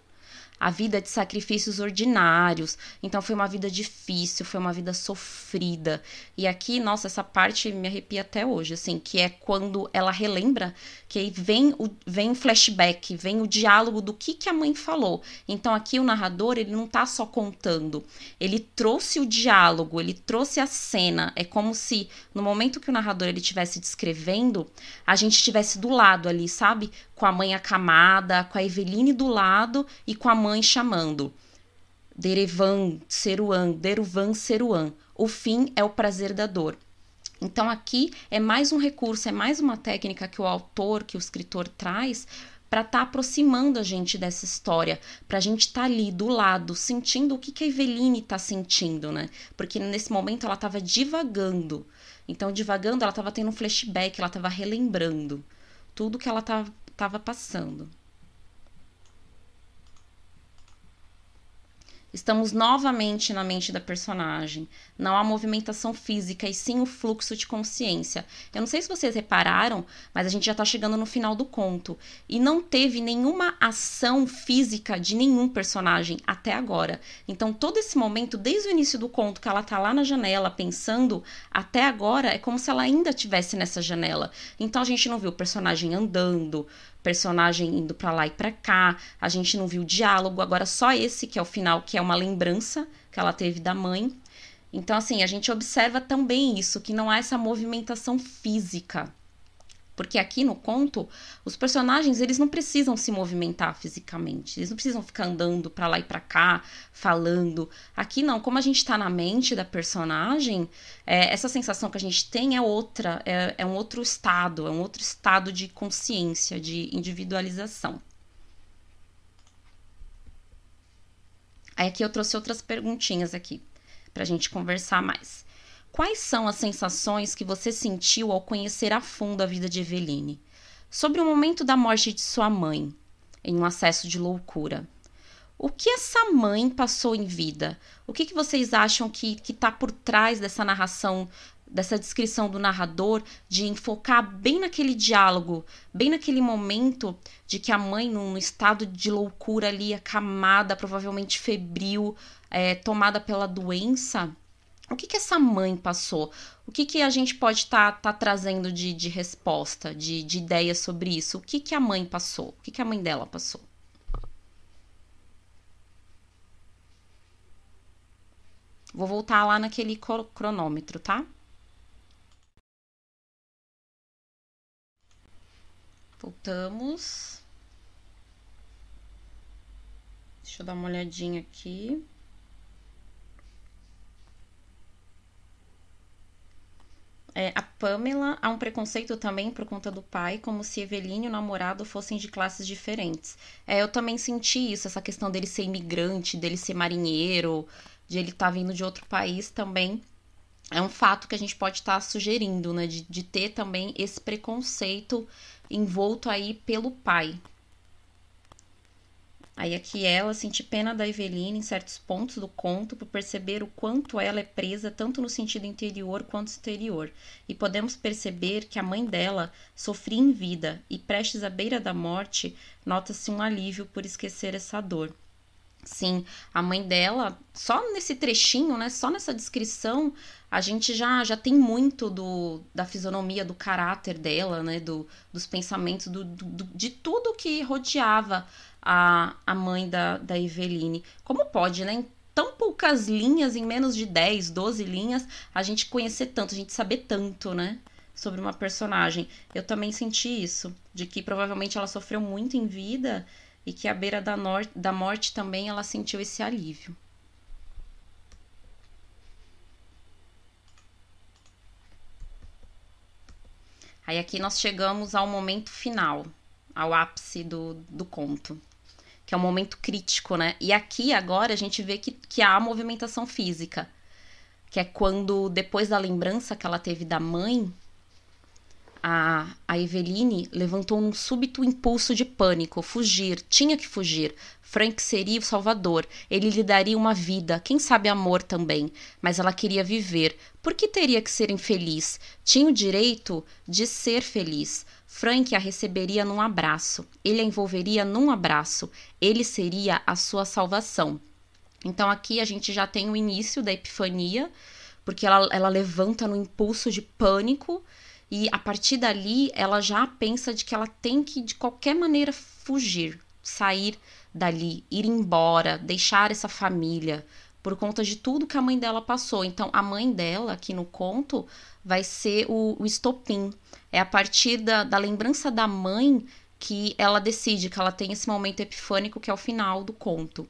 A vida de sacrifícios ordinários. Então foi uma vida difícil, foi uma vida sofrida. E aqui, nossa, essa parte me arrepia até hoje, assim, que é quando ela relembra que aí vem o vem flashback, vem o diálogo do que, que a mãe falou. Então aqui o narrador, ele não tá só contando, ele trouxe o diálogo, ele trouxe a cena. É como se no momento que o narrador ele estivesse descrevendo, a gente estivesse do lado ali, sabe? Com a mãe acamada, com a Eveline do lado e com a mãe chamando. Derevan, Seruan, Deruvan, Seruan. O fim é o prazer da dor. Então aqui é mais um recurso, é mais uma técnica que o autor, que o escritor traz para estar tá aproximando a gente dessa história, para a gente estar tá ali do lado, sentindo o que, que a Eveline está sentindo, né? Porque nesse momento ela estava divagando. Então divagando ela estava tendo um flashback, ela estava relembrando tudo que ela estava estava passando. Estamos novamente na mente da personagem. Não há movimentação física e sim o fluxo de consciência. Eu não sei se vocês repararam, mas a gente já está chegando no final do conto. E não teve nenhuma ação física de nenhum personagem até agora. Então, todo esse momento, desde o início do conto, que ela está lá na janela pensando, até agora é como se ela ainda estivesse nessa janela. Então, a gente não viu o personagem andando, personagem indo pra lá e pra cá, a gente não viu o diálogo, agora só esse que é o final, que é uma lembrança que ela teve da mãe. Então, assim, a gente observa também isso, que não há essa movimentação física. Porque aqui no conto, os personagens, eles não precisam se movimentar fisicamente, eles não precisam ficar andando pra lá e pra cá, falando. Aqui não, como a gente tá na mente da personagem, é, essa sensação que a gente tem é outra, é, é um outro estado, é um outro estado de consciência, de individualização. Aí aqui eu trouxe outras perguntinhas aqui, pra gente conversar mais. Quais são as sensações que você sentiu ao conhecer a fundo a vida de Eveline? Sobre o momento da morte de sua mãe, em um acesso de loucura. O que essa mãe passou em vida? O que, que vocês acham que está por trás dessa narração, dessa descrição do narrador, de enfocar bem naquele diálogo, bem naquele momento de que a mãe, num estado de loucura ali, acamada, provavelmente febril, é, tomada pela doença? O que, que essa mãe passou? O que, que a gente pode estar tá, tá trazendo de, de resposta, de, de ideia sobre isso? O que, que a mãe passou? O que, que a mãe dela passou? Vou voltar lá naquele cronômetro, tá? Voltamos. Deixa eu dar uma olhadinha aqui. É, a Pamela, há um preconceito também por conta do pai, como se Eveline e o namorado fossem de classes diferentes. É, eu também senti isso, essa questão dele ser imigrante, dele ser marinheiro, de ele estar tá vindo de outro país também. É um fato que a gente pode estar tá sugerindo, né? De, de ter também esse preconceito envolto aí pelo pai. Aí aqui ela sente pena da Eveline em certos pontos do conto por perceber o quanto ela é presa tanto no sentido interior quanto exterior. E podemos perceber que a mãe dela sofria em vida e prestes à beira da morte, nota-se um alívio por esquecer essa dor. Sim, a mãe dela, só nesse trechinho, né, só nessa descrição, a gente já, já tem muito do, da fisionomia, do caráter dela, né, do, dos pensamentos, do, do, de tudo que rodeava a, a mãe da, da Eveline. Como pode, né, em tão poucas linhas, em menos de dez, doze linhas, a gente conhecer tanto, a gente saber tanto, né, sobre uma personagem. Eu também senti isso, de que provavelmente ela sofreu muito em vida, e que à beira da, nor- da morte também ela sentiu esse alívio. Aí aqui nós chegamos ao momento final, ao ápice do, do conto, que é um momento crítico, né? E aqui agora a gente vê que, que há movimentação física, que é quando, depois da lembrança que ela teve da mãe, A, a Eveline levantou um súbito impulso de pânico. Fugir. Tinha que fugir. Frank seria o salvador. Ele lhe daria uma vida. Quem sabe amor também. Mas ela queria viver. Por que teria que ser infeliz? Tinha o direito de ser feliz. Frank a receberia num abraço. Ele a envolveria num abraço. Ele seria a sua salvação. Então aqui a gente já tem o início da epifania, porque ela, ela levanta no impulso de pânico. E a partir dali, ela já pensa de que ela tem que, de qualquer maneira, fugir, sair dali, ir embora, deixar essa família, por conta de tudo que a mãe dela passou. Então, a mãe dela, aqui no conto, vai ser o, o estopim. É a partir da, da lembrança da mãe que ela decide, que ela tem esse momento epifânico, que é o final do conto.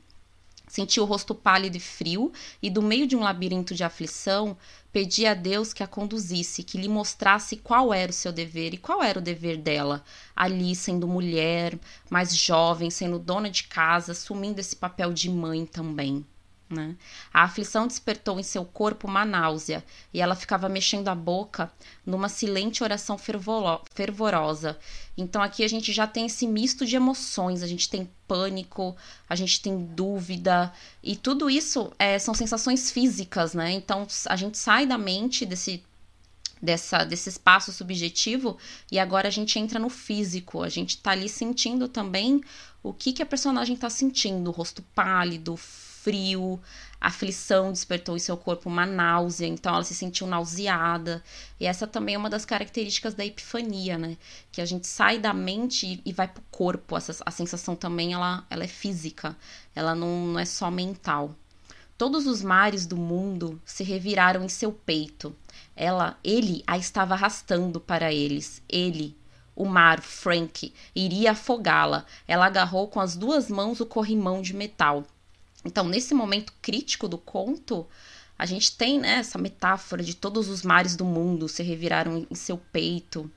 Senti o rosto pálido e frio, e do meio de um labirinto de aflição, pedi a Deus que a conduzisse, que lhe mostrasse qual era o seu dever e qual era o dever dela. Ali, sendo mulher, mais jovem, sendo dona de casa, assumindo esse papel de mãe também, né? A aflição despertou em seu corpo uma náusea, e ela ficava mexendo a boca numa silente oração fervolo- fervorosa. Então aqui a gente já tem esse misto de emoções, a gente tem pânico, a gente tem dúvida, e tudo isso é, são sensações físicas, né? Então a gente sai da mente desse, dessa, desse espaço subjetivo, e agora a gente entra no físico, a gente tá ali sentindo também o que, que a personagem tá sentindo, o rosto pálido, frio, a aflição despertou em seu corpo uma náusea, então ela se sentiu nauseada, e essa também é uma das características da epifania, né, que a gente sai da mente e vai pro corpo, essa, a sensação também, ela, ela é física, ela não, não é só mental. Todos os mares do mundo se reviraram em seu peito, ela, ele a estava arrastando para eles, ele, o mar, Frank, iria afogá-la, ela agarrou com as duas mãos o corrimão de metal. Então, nesse momento crítico do conto, a gente tem, né, essa metáfora de todos os mares do mundo se reviraram em seu peito,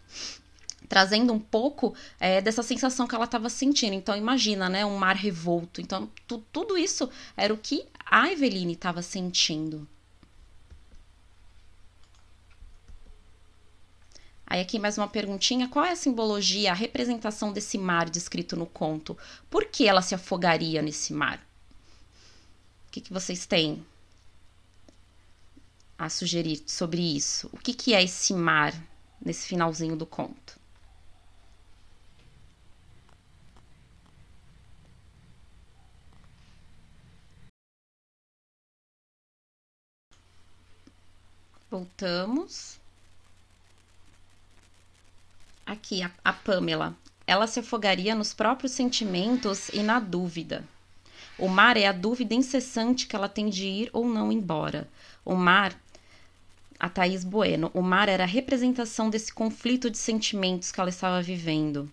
trazendo um pouco é, dessa sensação que ela estava sentindo. Então, imagina, né, um mar revolto. Então, tu, tudo isso era o que a Eveline estava sentindo. Aí aqui mais uma perguntinha, qual é a simbologia, a representação desse mar descrito no conto? Por que ela se afogaria nesse mar? que, que vocês têm a sugerir sobre isso? O que, que é esse mar nesse finalzinho do conto? Voltamos. Aqui, a, a Pamela. Ela se afogaria nos próprios sentimentos e na dúvida. O mar é a dúvida incessante que ela tem de ir ou não embora. O mar, a Thaís Bueno, o mar era a representação desse conflito de sentimentos que ela estava vivendo.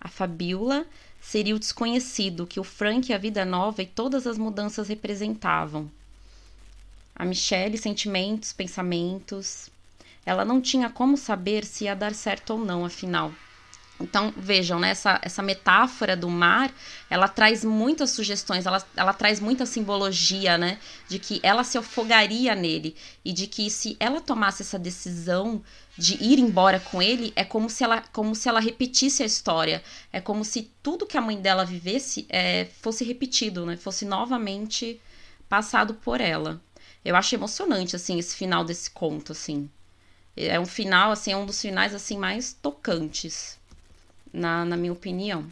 A Fabiola seria o desconhecido, que o Frank e a vida nova e todas as mudanças representavam. A Michèle, sentimentos, pensamentos. Ela não tinha como saber se ia dar certo ou não, afinal. Então, vejam, né, essa, essa metáfora do mar, ela traz muitas sugestões, ela, ela traz muita simbologia, né, de que ela se afogaria nele e de que se ela tomasse essa decisão de ir embora com ele, é como se ela, como se ela repetisse a história, é como se tudo que a mãe dela vivesse é, fosse repetido, né, fosse novamente passado por ela. Eu acho emocionante, assim, esse final desse conto, assim. É um final, assim, é um dos finais, assim, mais tocantes, na, na minha opinião.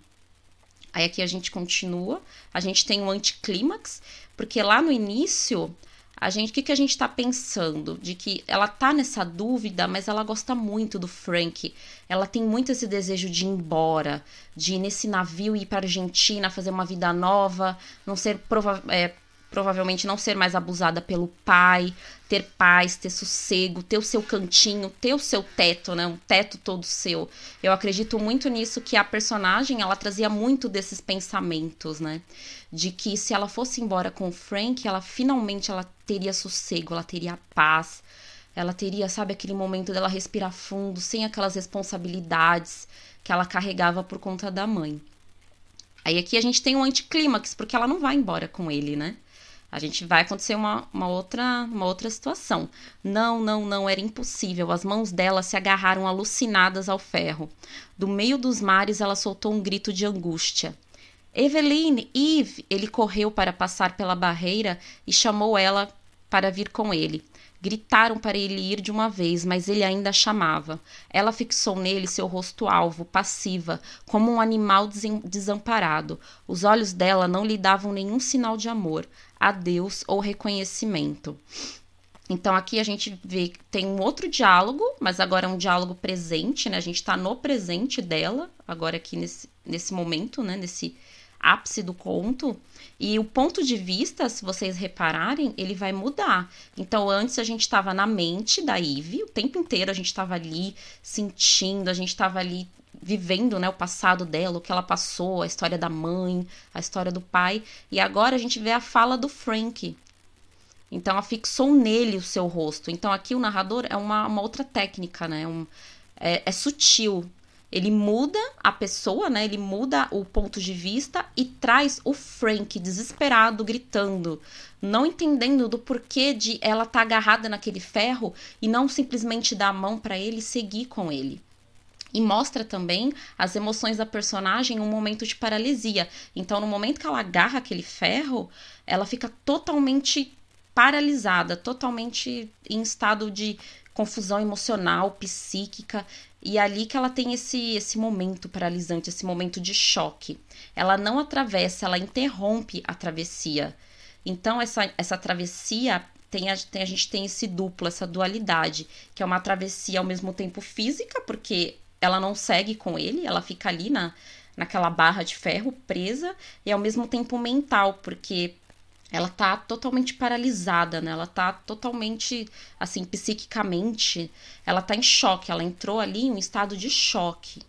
Aí aqui a gente continua, a gente tem um anticlímax, porque lá no início, a gente, o que, que a gente tá pensando? De que ela tá nessa dúvida, mas ela gosta muito do Frank. Ela tem muito esse desejo de ir embora, de ir nesse navio, ir pra Argentina, fazer uma vida nova, não ser provavelmente... É, provavelmente não ser mais abusada pelo pai, ter paz, ter sossego, ter o seu cantinho, ter o seu teto, né? Um teto todo seu. Eu acredito muito nisso, que a personagem, ela trazia muito desses pensamentos, né? De que se ela fosse embora com o Frank, ela finalmente ela teria sossego, ela teria paz, ela teria, sabe, aquele momento dela respirar fundo, sem aquelas responsabilidades que ela carregava por conta da mãe. Aí aqui a gente tem um anticlímax, porque ela não vai embora com ele, né? A gente vai acontecer uma, uma, outra, uma outra situação. Não, não, não, era impossível. As mãos dela se agarraram alucinadas ao ferro. Do meio dos mares, ela soltou um grito de angústia. Eveline, Eve! Ele correu para passar pela barreira e chamou ela para vir com ele. Gritaram para ele ir de uma vez, mas ele ainda a chamava. Ela fixou nele seu rosto alvo, passiva, como um animal desamparado. Os olhos dela não lhe davam nenhum sinal de amor, adeus ou reconhecimento. Então aqui a gente vê que tem um outro diálogo, mas agora é um diálogo presente, né? A gente está no presente dela, agora aqui nesse, nesse momento, né? Nesse ápice do conto. E o ponto de vista, se vocês repararem, ele vai mudar. Então antes a gente estava na mente da Eve, o tempo inteiro a gente estava ali sentindo, a gente estava ali vivendo, né, o passado dela, o que ela passou, a história da mãe, a história do pai. E agora a gente vê a fala do Frank. Então, ela fixou nele o seu rosto. Então, aqui o narrador é uma, uma outra técnica, né? Um, é, é sutil. Ele muda a pessoa, né? Ele muda o ponto de vista e traz o Frank desesperado, gritando, não entendendo do porquê de ela estar tá agarrada naquele ferro e não simplesmente dar a mão para ele e seguir com ele. E mostra também as emoções da personagem em um momento de paralisia. Então, no momento que ela agarra aquele ferro, ela fica totalmente paralisada, totalmente em estado de confusão emocional, psíquica. E é ali que ela tem esse, esse momento paralisante, esse momento de choque. Ela não atravessa, ela interrompe a travessia. Então, essa, essa travessia... Tem a, tem, a gente tem esse duplo, essa dualidade, que é uma travessia ao mesmo tempo física, porque ela não segue com ele, ela fica ali na, naquela barra de ferro presa, e ao mesmo tempo mental, porque ela tá totalmente paralisada, né? Ela tá totalmente, assim, psiquicamente, ela tá em choque, ela entrou ali em um estado de choque.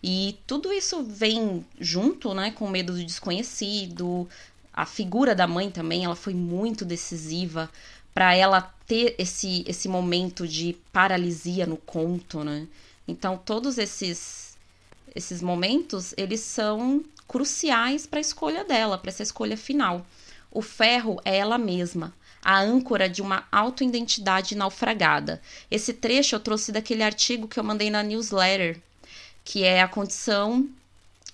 E tudo isso vem junto, né, com o medo do desconhecido. A figura da mãe também, ela foi muito decisiva para ela ter esse, esse momento de paralisia no conto, né? Então, todos esses, esses momentos, eles são cruciais para a escolha dela, para essa escolha final. O ferro é ela mesma, a âncora de uma autoidentidade naufragada. Esse trecho eu trouxe daquele artigo que eu mandei na newsletter, que é a condição...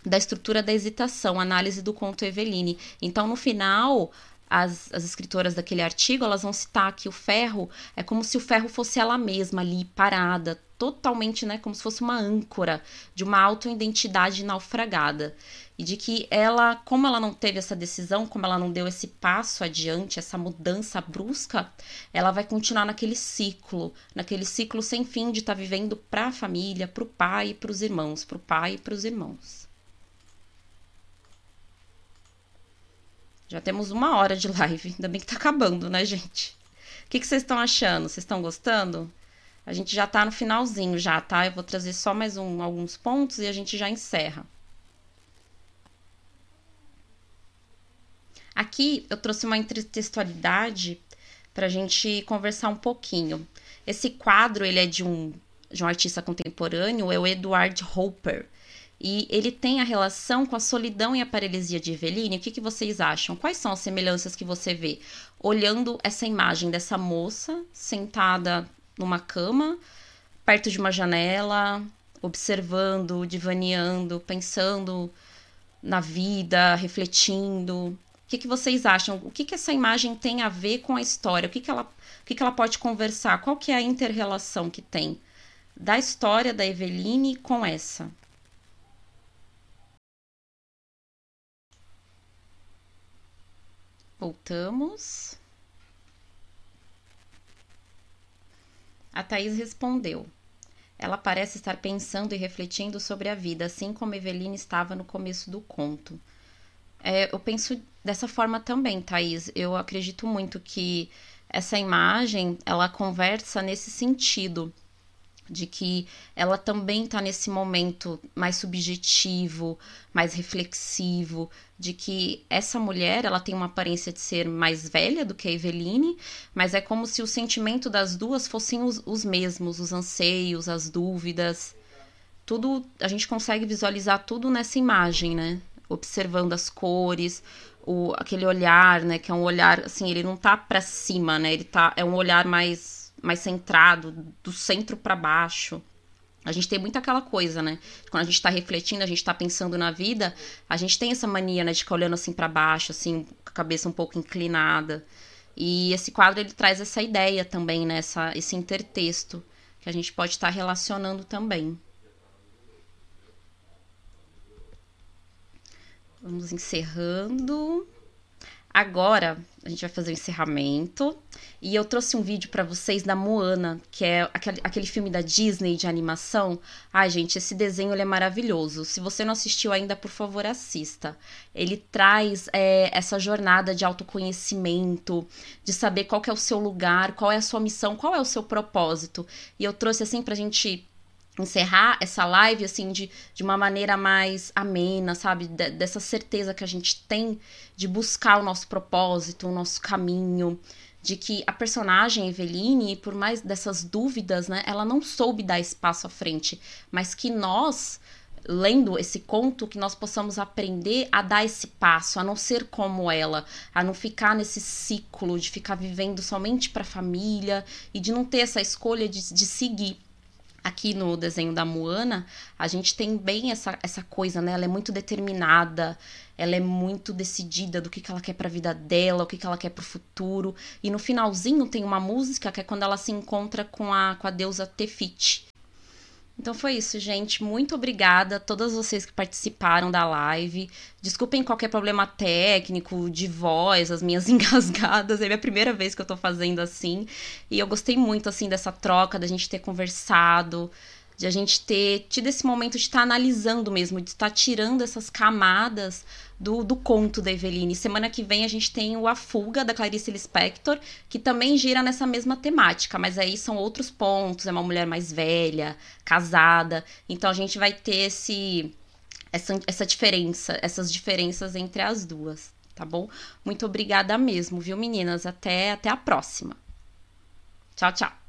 da estrutura da hesitação, análise do conto Eveline. Então, no final, as, as escritoras daquele artigo, elas vão citar que o ferro é como se o ferro fosse ela mesma ali, parada, totalmente, né, como se fosse uma âncora de uma autoidentidade naufragada. E de que ela, como ela não teve essa decisão, como ela não deu esse passo adiante, essa mudança brusca, ela vai continuar naquele ciclo, naquele ciclo sem fim de estar tá vivendo para a família, para o pai e para os irmãos, para o pai e para os irmãos. Já temos uma hora de live, ainda bem que tá acabando, né, gente? O que vocês estão achando? Vocês estão gostando? A gente já tá no finalzinho já, tá? Eu vou trazer só mais um, alguns pontos e a gente já encerra. Aqui eu trouxe uma intertextualidade para a gente conversar um pouquinho. Esse quadro, ele é de um, de um artista contemporâneo, é o Edward Hopper. E ele tem a relação com a solidão e a paralisia de Eveline. O que, que vocês acham? Quais são as semelhanças que você vê? Olhando essa imagem dessa moça sentada numa cama, perto de uma janela, observando, divaneando, pensando na vida, refletindo. O que, que vocês acham? O que, que essa imagem tem a ver com a história? O que, que, ela, o que, que ela pode conversar? Qual que é a inter-relação que tem da história da Eveline com essa? Voltamos. A Thaís respondeu. Ela parece estar pensando e refletindo sobre a vida, assim como Eveline estava no começo do conto. É, eu penso dessa forma também, Thaís. Eu acredito muito que essa imagem, ela conversa nesse sentido, de que ela também está nesse momento mais subjetivo, mais reflexivo, de que essa mulher, ela tem uma aparência de ser mais velha do que a Eveline, mas é como se o sentimento das duas fossem os, os mesmos, os anseios, as dúvidas, tudo, a gente consegue visualizar tudo nessa imagem, né? Observando as cores, o, aquele olhar, né, que é um olhar, assim, ele não tá para cima, né, ele tá, é um olhar mais mais centrado, do centro para baixo. A gente tem muito aquela coisa, né? Quando a gente tá refletindo, a gente tá pensando na vida, a gente tem essa mania, né, de ficar olhando assim para baixo, assim, com a cabeça um pouco inclinada. E esse quadro, ele traz essa ideia também, né? Essa, esse intertexto que a gente pode estar relacionando também. Vamos encerrando. Agora, a gente vai fazer o encerramento, e eu trouxe um vídeo pra vocês da Moana, que é aquele, aquele filme da Disney de animação. Ai, gente, esse desenho, ele é maravilhoso. Se você não assistiu ainda, por favor, assista. Ele traz é, essa jornada de autoconhecimento, de saber qual que é o seu lugar, qual é a sua missão, qual é o seu propósito. E eu trouxe, assim, pra gente encerrar essa live, assim, de, de uma maneira mais amena, sabe? De, dessa certeza que a gente tem de buscar o nosso propósito, o nosso caminho, de que a personagem Eveline, por mais dessas dúvidas, né, ela não soube dar espaço à frente, mas que nós, lendo esse conto, que nós possamos aprender a dar esse passo, a não ser como ela, a não ficar nesse ciclo de ficar vivendo somente para a família e de não ter essa escolha de, de seguir. Aqui no desenho da Moana, a gente tem bem essa, essa coisa, né? Ela é muito determinada, ela é muito decidida do que, que ela quer para a vida dela, o que, que ela quer para o futuro. E no finalzinho tem uma música que é quando ela se encontra com a, com a deusa Te Fiti. Então foi isso, gente. Muito obrigada a todas vocês que participaram da live. Desculpem qualquer problema técnico, de voz, as minhas engasgadas. É a minha primeira vez que eu tô fazendo assim. E eu gostei muito, assim, dessa troca, da gente ter conversado, de a gente ter tido esse momento de estar analisando mesmo, de estar tirando essas camadas do, do conto da Eveline. Semana que vem a gente tem o A Fuga, da Clarice Lispector, que também gira nessa mesma temática, mas aí são outros pontos, é uma mulher mais velha, casada, então a gente vai ter esse, essa, essa diferença, essas diferenças entre as duas, tá bom? Muito obrigada mesmo, viu, meninas? Até, até a próxima. Tchau, tchau.